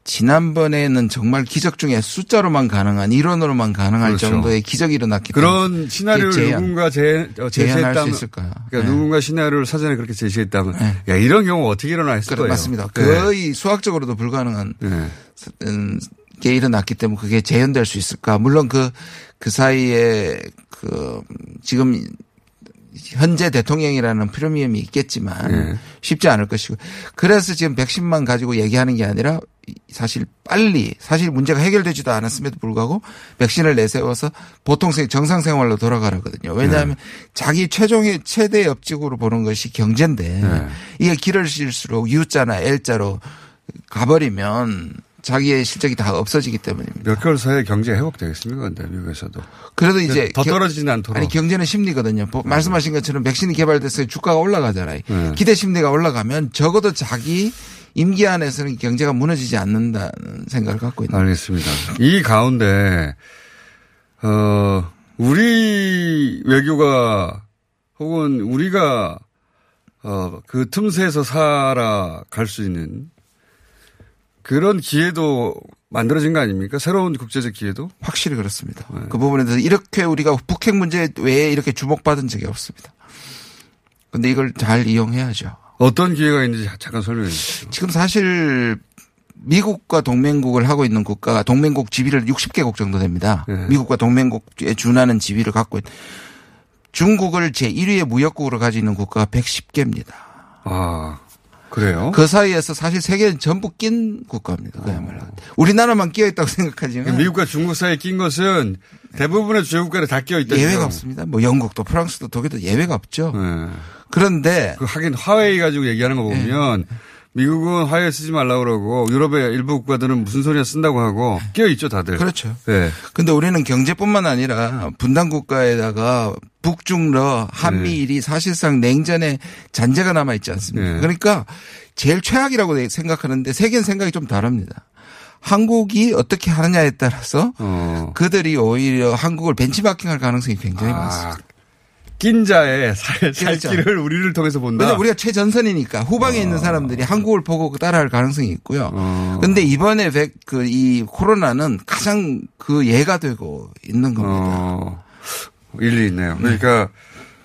지난번에는 정말 기적 중에 숫자로만 가능한 이론으로만 가능할 그렇죠. 정도의 기적이 일어났기 때문에 그런 시나리오를 누군가 제시했다면 할 수 있을까요? 그러니까 네. 누군가 시나리오를 사전에 그렇게 제시했다면 네. 야, 이런 경우 어떻게 일어날 거예요? 맞습니다. 네. 거의 수학적으로도 불가능한 네. 늦게 일어났기 때문에 그게 재현될 수 있을까? 물론 그 사이에 지금 현재 대통령이라는 프리미엄이 있겠지만 네. 쉽지 않을 것이고 그래서 지금 백신만 가지고 얘기하는 게 아니라 사실 빨리 사실 문제가 해결되지도 않았음에도 불구하고 백신을 내세워서 보통 정상 생활로 돌아가라거든요. 왜냐하면 네. 자기 최대 옆집으로 보는 것이 경제인데 네. 이게 길을 실수록 U자나 L자로 가버리면 자기의 실적이 다 없어지기 때문입니다. 몇 개월 사이에 경제 회복되겠습니까? 근데 미국에서도. 그래도 이제. 더 떨어지진 않도록. 아니, 경제는 심리거든요. 말씀하신 것처럼 백신이 개발돼서 주가가 올라가잖아요. 기대 심리가 올라가면 적어도 자기 임기 안에서는 경제가 무너지지 않는다는 생각을 갖고 있는. 알겠습니다. 이 가운데, 우리 외교가 혹은 우리가, 그 틈새에서 살아갈 수 있는 그런 기회도 만들어진 거 아닙니까? 새로운 국제적 기회도? 확실히 그렇습니다. 네. 그 부분에 대해서 이렇게 우리가 북핵 문제 외에 이렇게 주목받은 적이 없습니다. 그런데 이걸 잘 이용해야죠. 어떤 기회가 있는지 잠깐 설명해 주시죠. 지금 사실 미국과 동맹국을 하고 있는 국가가 동맹국 지위를 60개국 정도 됩니다. 네. 미국과 동맹국에 준하는 지위를 갖고 있는 중국을 제1위의 무역국으로 가지고 있는 국가가 110개입니다. 아. 그래요? 그 사이에서 사실 세계는 전부 낀 국가입니다. 그야말로. 우리나라만 끼어 있다고 생각하지만. 미국과 중국 사이에 낀 것은 대부분의 주요 국가에 다 끼어 있다. 예외가 없습니다. 뭐 영국도 프랑스도 독일도 예외가 없죠. 네. 그런데. 하긴 화웨이 가지고 얘기하는 거 보면 네. 미국은 화웨이 쓰지 말라고 그러고 유럽의 일부 국가들은 무슨 소리야 쓴다고 하고 끼어 있죠 다들. 그렇죠. 그런데 네. 우리는 경제뿐만 아니라 분단 국가에다가 북중러 한미일이 네. 사실상 냉전의 잔재가 남아 있지 않습니까? 네. 그러니까 제일 최악이라고 생각하는데 세계는 생각이 좀 다릅니다. 한국이 어떻게 하느냐에 따라서 그들이 오히려 한국을 벤치마킹할 가능성이 굉장히 많습니다. 낀 자의 살 길을 우리를 통해서 본다. 왜냐하면 우리가 최전선이니까 후방에 있는 사람들이 한국을 보고 따라할 가능성이 있고요. 그런데 이번에 이 코로나는 가장 그 예가 되고 있는 겁니다. 일리 있네요. 네. 그러니까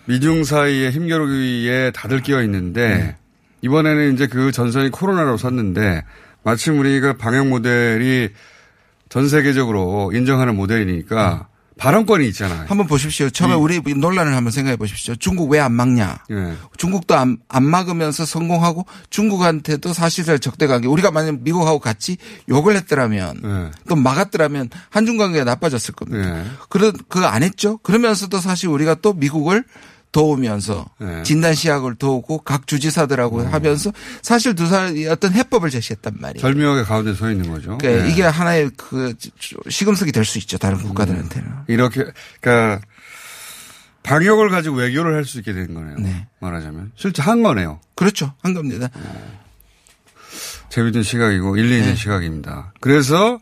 미중 사이의 힘겨루기에 다들 끼어 있는데 네. 이번에는 이제 그 전선이 코로나로 섰는데 마침 우리가 방역 모델이 전 세계적으로 인정하는 모델이니까 발언권이 있잖아요. 한번 보십시오. 처음에 우리 논란을 한번 생각해 보십시오. 중국 왜 안 막냐. 예. 중국도 안 막으면서 성공하고 중국한테도 사실상 적대관계. 우리가 만약 미국하고 같이 욕을 했더라면 예. 또 막았더라면 한중 관계가 나빠졌을 겁니다. 예. 그거 안 했죠. 그러면서도 사실 우리가 또 미국을 도우면서 예. 진단시약을 도우고 각 주지사들하고 하면서 사실 두 사람이 어떤 해법을 제시했단 말이에요. 절묘하게 가운데 서 있는 거죠. 그러니까 예. 이게 하나의 시금석이 될 수 있죠. 다른 국가들한테는. 이렇게 그러니까 방역을 가지고 외교를 할 수 있게 된 거네요. 네. 말하자면. 실제 한 거네요. 그렇죠. 한 겁니다. 재밌는 시각이고 일리 있는 네. 시각입니다. 그래서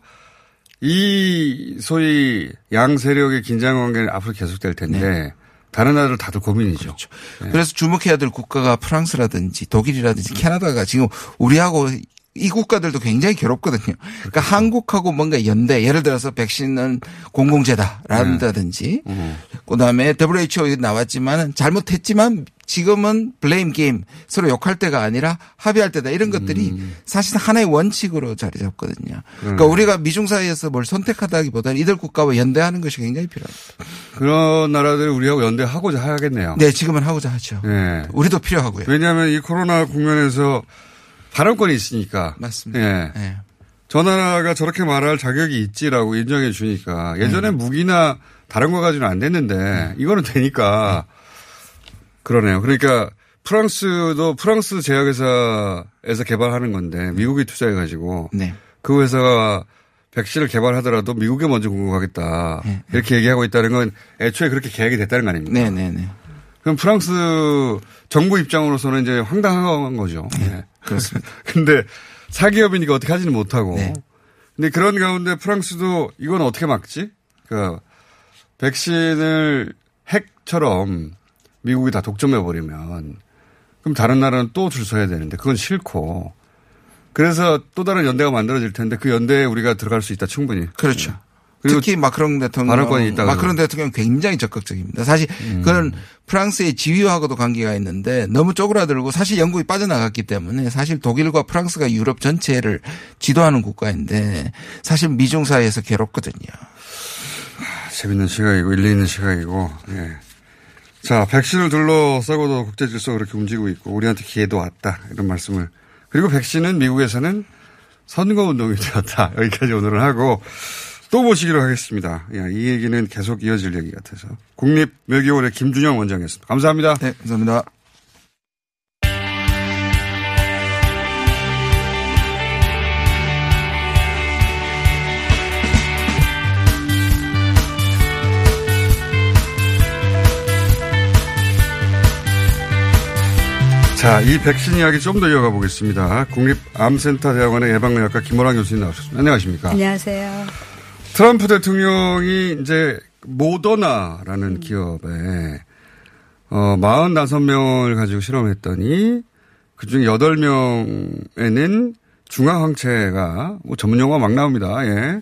이 소위 양 세력의 긴장 관계는 앞으로 계속될 텐데 네. 다른 나라들 다들 고민이죠. 그렇죠. 네. 그래서 주목해야 될 국가가 프랑스라든지 독일이라든지 캐나다가 지금 우리하고 이 국가들도 굉장히 괴롭거든요. 그러니까 한국하고 뭔가 연대, 예를 들어서 백신은 공공재다라든지 네. 그다음에 WHO 나왔지만 잘못했지만 지금은 블레임 게임 서로 욕할 때가 아니라 합의할 때다 이런 것들이 사실 하나의 원칙으로 자리 잡거든요. 그러니까 우리가 미중 사이에서 뭘 선택하다기보다는 이들 국가와 연대하는 것이 굉장히 필요합니다. 그런 나라들이 우리하고 연대하고자 하겠네요. 네. 지금은 하고자 하죠. 네. 우리도 필요하고요. 왜냐하면 이 코로나 국면에서 발언권이 있으니까. 맞습니다. 예. 네. 저 나라가 저렇게 말할 자격이 있지라고 인정해 주니까 예전에 무기나 다른 거 가지고는 안 됐는데 이거는 되니까. 그러네요. 그러니까 프랑스도 프랑스 제약회사에서 개발하는 건데 미국이 투자해가지고 네. 그 회사가 백신을 개발하더라도 미국에 먼저 공급하겠다. 네. 이렇게 얘기하고 있다는 건 애초에 그렇게 계약이 됐다는 거 아닙니까? 네네네. 네, 네. 그럼 프랑스 정부 입장으로서는 이제 황당한 거죠. 네. 네. 그렇습니다. 근데 사기업이니까 어떻게 하지는 못하고. 네. 근데 그런 가운데 프랑스도 이건 어떻게 막지? 그러니까 백신을 핵처럼 미국이 다 독점해버리면 그럼 다른 나라는 또 줄 서야 되는데 그건 싫고 그래서 또 다른 연대가 만들어질 텐데 그 연대에 우리가 들어갈 수 있다 충분히. 그렇죠. 특히 마크롱 대통령. 마크롱 대통령 굉장히 적극적입니다. 사실 그건 프랑스의 지위하고도 관계가 있는데 너무 쪼그라들고 사실 영국이 빠져나갔기 때문에 사실 독일과 프랑스가 유럽 전체를 지도하는 국가인데 사실 미중 사이에서 괴롭거든요. 재밌는 시각이고 일리 있는 시각이고. 예. 자, 백신을 둘러싸고도 국제 질서가 그렇게 움직이고 있고 우리한테 기회도 왔다 이런 말씀을. 그리고 백신은 미국에서는 선거운동이 되었다. 여기까지 오늘은 하고 또 보시기로 하겠습니다. 야, 이 얘기는 계속 이어질 얘기 같아서. 국립외교원의 김준형 원장이었습니다. 감사합니다. 네, 감사합니다. 자, 이 백신 이야기 좀 더 이어가 보겠습니다. 국립암센터대학원의 예방의학과 기모란 교수님 나오셨습니다. 안녕하십니까? 안녕하세요. 트럼프 대통령이 이제 모더나라는 기업에 45명을 가지고 실험했더니 그중 8명에는 중화항체가 뭐 전문 용어 막 나옵니다. 예.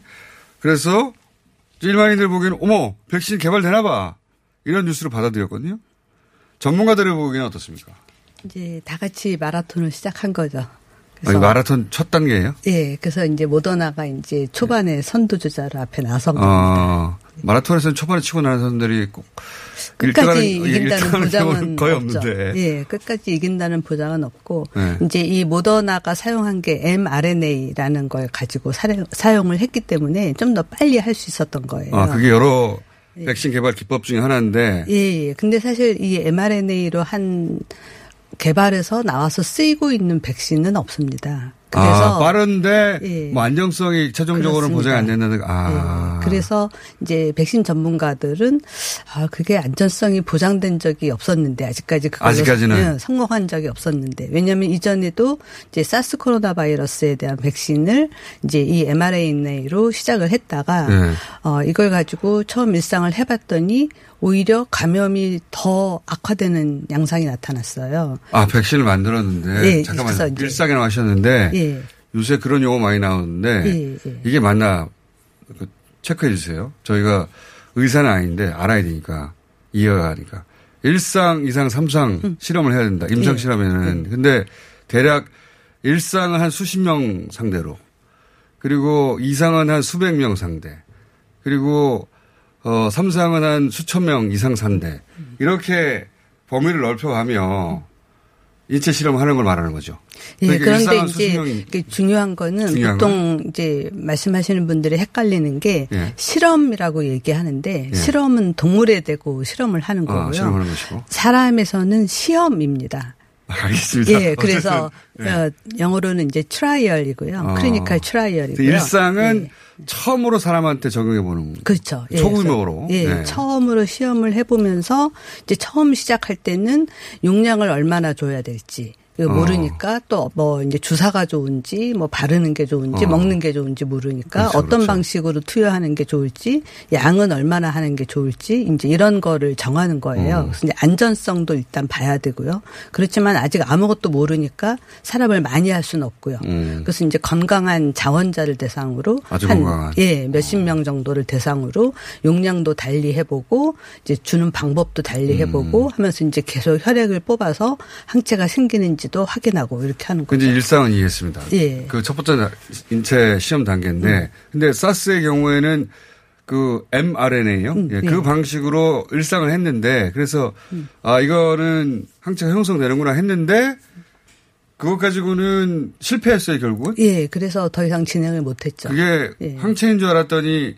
그래서 일반인들 보기에는 어머 백신 개발되나 봐 이런 뉴스를 받아들였거든요. 전문가들이 보기에는 어떻습니까? 이제 다 같이 마라톤을 시작한 거죠. 아니, 마라톤 첫 단계예요? 예, 그래서 이제 모더나가 이제 초반에 선두주자로 앞에 나선 겁니다. 마라톤에서는 초반에 치고 나는 사람들이 꼭 끝까지 이긴다는 보장은 거의 없죠. 없는데, 예, 끝까지 이긴다는 보장은 없고 네. 이제 이 모더나가 사용한 게 mRNA라는 걸 가지고 사용을 했기 때문에 좀 더 빨리 할 수 있었던 거예요. 아, 그게 여러 백신 개발 기법 중에 하나인데, 예, 근데 사실 이 mRNA로 한 개발해서 나와서 쓰이고 있는 백신은 없습니다. 그래서 빠른데 예. 뭐 안정성이 최종적으로는 보장이 안 된다는 예. 그래서 이제 백신 전문가들은 그게 안전성이 보장된 적이 없었는데 아직까지 그걸로 성공한 적이 없었는데 왜냐하면 이전에도 이제 사스 코로나 바이러스에 대한 백신을 이제 이 mRNA로 시작을 했다가 예. 이걸 가지고 처음 일상을 해봤더니 오히려 감염이 더 악화되는 양상이 나타났어요. 아, 백신을 만들었는데 예, 잠깐만요. 일상이라고 하셨는데 예. 요새 그런 용어 많이 나오는데 예. 이게 맞나 체크해 주세요. 저희가 의사는 아닌데 알아야 되니까 이해가 가니까 1상, 2상, 3상 실험을 해야 된다. 임상 실험에는. 예. 근데 대략 1상은 한 수십 명 상대로 그리고 2상은 한 수백 명 상대 그리고 3상은 한 수천 명 이상 산대. 이렇게 범위를 넓혀가며 인체 실험하는 걸 말하는 거죠. 예, 그런데 이제 중요한 거는 보통 이제 말씀하시는 분들이 헷갈리는 게 예. 실험이라고 얘기하는데 예. 실험은 동물에 대고 실험을 하는 거고요. 실험하는 것이고. 사람에서는 시험입니다. 알겠습니다. 예, 그래서 예. 영어로는 이제 트라이얼이고요. 클리니컬 트라이얼이고요. 일상은 예. 처음으로 사람한테 적용해 보는 그렇죠. 예, 초규모로. 예, 예, 처음으로 시험을 해보면서 이제 처음 시작할 때는 용량을 얼마나 줘야 될지. 모르니까 또 뭐 이제 주사가 좋은지 뭐 바르는 게 좋은지 먹는 게 좋은지 모르니까 그렇죠, 어떤 그렇죠. 방식으로 투여하는 게 좋을지 양은 얼마나 하는 게 좋을지 이제 이런 거를 정하는 거예요. 그래서 이제 안전성도 일단 봐야 되고요. 그렇지만 아직 아무것도 모르니까 사람을 많이 할 수는 없고요. 그래서 이제 건강한 자원자를 대상으로 아주 건강한. 예, 몇십 명 정도를 대상으로 용량도 달리 해보고 이제 주는 방법도 달리 해보고 하면서 이제 계속 혈액을 뽑아서 항체가 생기는지 도 확인하고 이렇게 하는 거죠. 근데 일상은 이해했습니다. 예. 그 첫 번째 인체 시험 단계인데, 근데 사스의 경우에는 그 mRNA요. 예. 그 방식으로 일상을 했는데, 그래서 이거는 항체가 형성되는구나 했는데. 그것 가지고는 실패했어요 결국은. 예, 그래서 더 이상 진행을 못했죠. 그게 예. 항체인 줄 알았더니.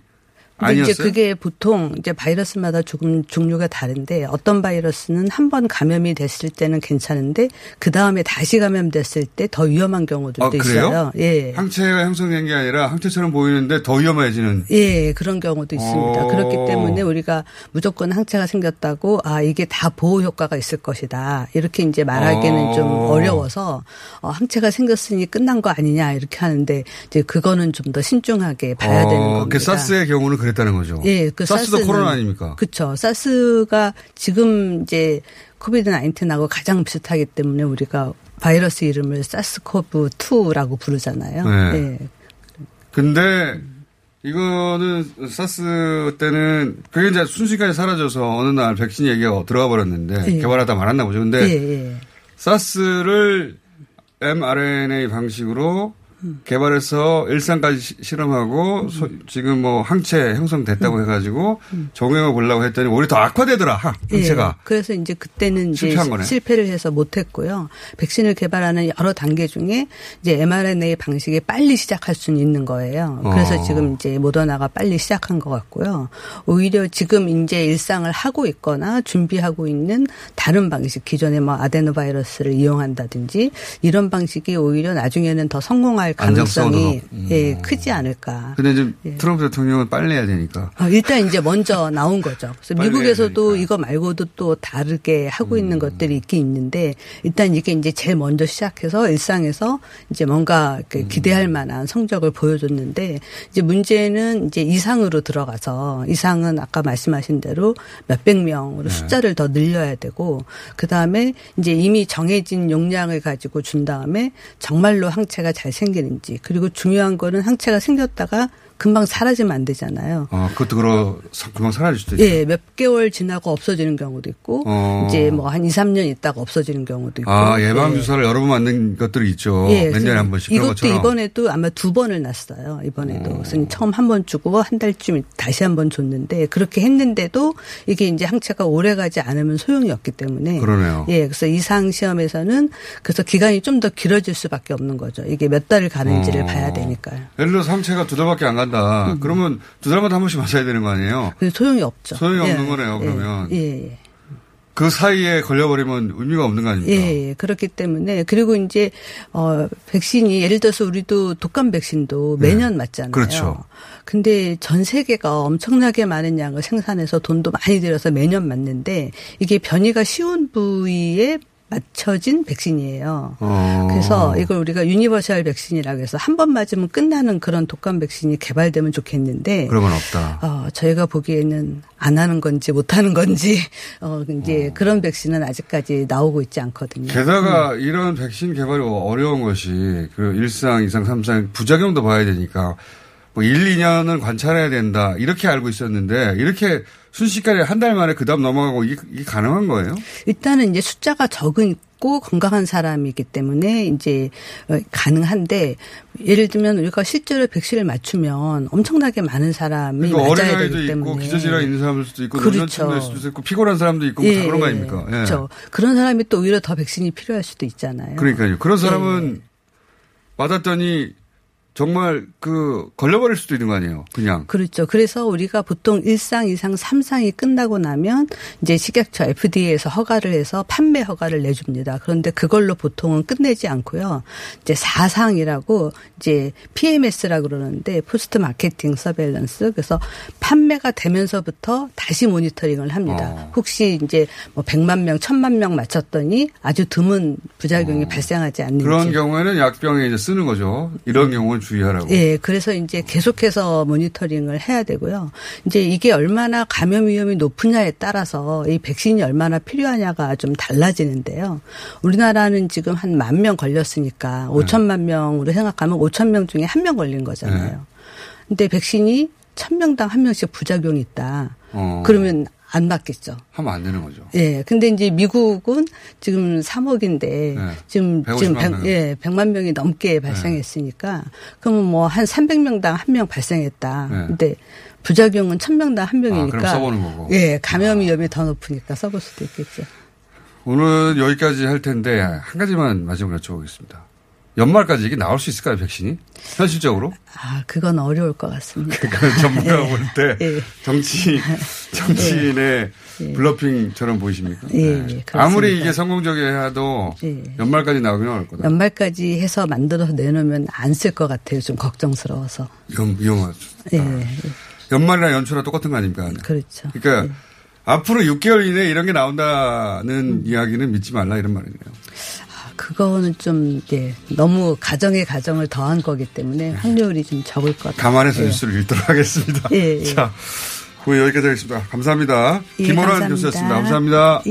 이제 그게 보통 이제 바이러스마다 조금 종류가 다른데 어떤 바이러스는 한 번 감염이 됐을 때는 괜찮은데 그 다음에 다시 감염됐을 때 더 위험한 경우들도 있어요. 예. 항체가 형성된 게 아니라 항체처럼 보이는데 더 위험해지는. 예, 그런 경우도 있습니다. 그렇기 때문에 우리가 무조건 항체가 생겼다고 이게 다 보호 효과가 있을 것이다 이렇게 이제 말하기는 좀 어려워서 항체가 생겼으니 끝난 거 아니냐 이렇게 하는데 이제 그거는 좀 더 신중하게 봐야 되는 겁니다. 그 사스의 경우는. 그랬다는 거죠. 예, 그 사스도 코로나 아닙니까? 그렇죠. 사스가 지금 이제 코비드-19하고 가장 비슷하기 때문에 우리가 바이러스 이름을 사스코브 2라고 부르잖아요. 네. 예. 근데 이거는 사스 때는 그게 이제 순식간에 사라져서 어느 날 백신 얘기가 들어가 버렸는데 네. 개발하다 말았나 보죠. 근데 네. 사스를 mRNA 방식으로 개발해서 일상까지 실험하고 지금 뭐 항체 형성됐다고 해가지고 적용해 보려고 했더니 오히려 더 악화되더라 항체가. 네. 그래서 이제 그때는 이제 실패를 해서 못했고요. 백신을 개발하는 여러 단계 중에 이제 mRNA 방식에 빨리 시작할 수는 있는 거예요. 그래서 지금 이제 모더나가 빨리 시작한 것 같고요. 오히려 지금 이제 일상을 하고 있거나 준비하고 있는 다른 방식, 기존에 뭐 아데노바이러스를 이용한다든지 이런 방식이 오히려 나중에는 더 성공할 가능성이 예, 크지 않을까. 근데 이제 예. 트럼프 대통령은 빨리 해야 되니까. 일단 이제 먼저 나온 거죠. 그래서 미국에서도 이거 말고도 또 다르게 하고 있는 것들이 있긴 있는데 일단 이게 이제 제일 먼저 시작해서 일상에서 이제 뭔가 이렇게 기대할 만한 성적을 보여줬는데 이제 문제는 이제 이상으로 들어가서 이상은 아까 말씀하신 대로 몇백 명으로 네. 숫자를 더 늘려야 되고 그다음에 이제 이미 정해진 용량을 가지고 준 다음에 정말로 항체가 잘 생기는 그리고 중요한 거는 항체가 생겼다가 금방 사라지면 안 되잖아요. 그것도 금방 사라질 수도 있어요. 예, 몇 개월 지나고 없어지는 경우도 있고 이제 뭐 한 2, 3년 있다가 없어지는 경우도 있고. 예방 주사를 여러 번 맞는 것들이 있죠. 예, 몇 년에 한 번씩. 이것도 것처럼. 이번에도 아마 두 번을 놨어요. 이번에도. 그래서 처음 한 번 주고 한 달쯤 다시 한 번 줬는데 그렇게 했는데도 이게 이제 항체가 오래 가지 않으면 소용이 없기 때문에. 그러네요. 예, 그래서 이상 시험에서는 그래서 기간이 좀 더 길어질 수밖에 없는 거죠. 이게 몇 달을 가는지를 봐야 되니까요. 예를 들어서 항체가 두 달밖에 안 가. 그러면 두 달마다 한 번씩 맞아야 되는 거 아니에요? 소용이 없죠. 소용이 없는 거네요. 그러면 그 사이에 걸려버리면 의미가 없는 거 아닙니까? 예, 그렇기 때문에 그리고 이제 백신이 예를 들어서 우리도 독감 백신도 매년 맞잖아요. 그렇죠. 근데 전 세계가 엄청나게 많은 양을 생산해서 돈도 많이 들여서 매년 맞는데 이게 변이가 쉬운 부위에 맞춰진 백신이에요. 그래서 이걸 우리가 유니버셜 백신이라고 해서 한 번 맞으면 끝나는 그런 독감 백신이 개발되면 좋겠는데 그런 건 없다. 저희가 보기에는 안 하는 건지 못 하는 건지 이제 그런 백신은 아직까지 나오고 있지 않거든요. 게다가 이런 백신 개발이 어려운 것이 그 1상, 2상, 3상 부작용도 봐야 되니까 뭐 1, 2년은 관찰해야 된다 이렇게 알고 있었는데 이렇게 순식간에 한 달 만에 그다음 넘어가고 이게 가능한 거예요? 일단은 이제 숫자가 적고 건강한 사람이기 때문에 이제 가능한데 예를 들면 우리가 실제로 백신을 맞추면 엄청나게 많은 사람이 그러니까 맞아야 되기 때문에. 어린아이도 있고 기저질환 있는 사람들도 있고 노년층일 수도 있고 피곤한 사람도 있고 다 그런 거 아닙니까? 예. 그렇죠. 그런 사람이 또 오히려 더 백신이 필요할 수도 있잖아요. 그러니까요. 그런 사람은 맞았더니 정말 걸려버릴 수도 있는 거 아니에요, 그냥. 그렇죠. 그래서 우리가 보통 1상, 2상, 3상이 끝나고 나면 이제 식약처 FDA에서 허가를 해서 판매 허가를 내줍니다. 그런데 그걸로 보통은 끝내지 않고요. 이제 4상이라고 이제 PMS라고 그러는데 포스트 마케팅 서베일런스. 그래서 판매가 되면서부터 다시 모니터링을 합니다. 혹시 이제 뭐 100만 명, 1000만 명 맞췄더니 아주 드문 부작용이 발생하지 않는지. 그런 경우에는 약병에 이제 쓰는 거죠. 이런 경우는 주의하라고. 예, 그래서 이제 계속해서 모니터링을 해야 되고요. 이제 이게 얼마나 감염 위험이 높으냐에 따라서 이 백신이 얼마나 필요하냐가 좀 달라지는데요. 우리나라는 지금 한 1만 명 걸렸으니까 5천만 명으로 생각하면 5천 명 중에 1명 걸린 거잖아요. 근데 백신이 1,000명당 1명씩 부작용이 있다. 그러면 안 맞겠죠. 하면 안 되는 거죠. 예. 근데 이제 미국은 지금 3억인데 지금 100만 명이 넘게 발생했으니까 그러면 뭐 한 300명당 1명 발생했다. 근데 부작용은 1,000명당 1명이니까 그럼 써보는 거고. 예. 감염 위험이 더 높으니까 써볼 수도 있겠죠. 오늘 여기까지 할 텐데 한 가지만 마지막으로 여쭤보겠습니다. 연말까지 이게 나올 수 있을까요, 백신이? 현실적으로? 그건 어려울 것 같습니다. 그러니까 전문가 볼 때 정치인의 블러핑처럼 보이십니까? 아무리 이게 성공적이 해도 연말까지 나오기는 어려울 거다. 연말까지 해서 만들어서 내놓으면 안 쓸 것 같아요. 좀 걱정스러워서. 위험하죠. 연말이나 연초나 똑같은 거 아닙니까? 그렇죠. 그러니까 앞으로 6개월 이내에 이런 게 나온다는 이야기는 믿지 말라 이런 말이네요. 그거는 좀 너무 가정을 더한 거기 때문에 확률이 좀 적을 것 같아요. 감안해서 뉴스를 읽도록 하겠습니다. 자, 오늘 여기까지 하겠습니다. 감사합니다. 김호란 교수였습니다. 감사합니다.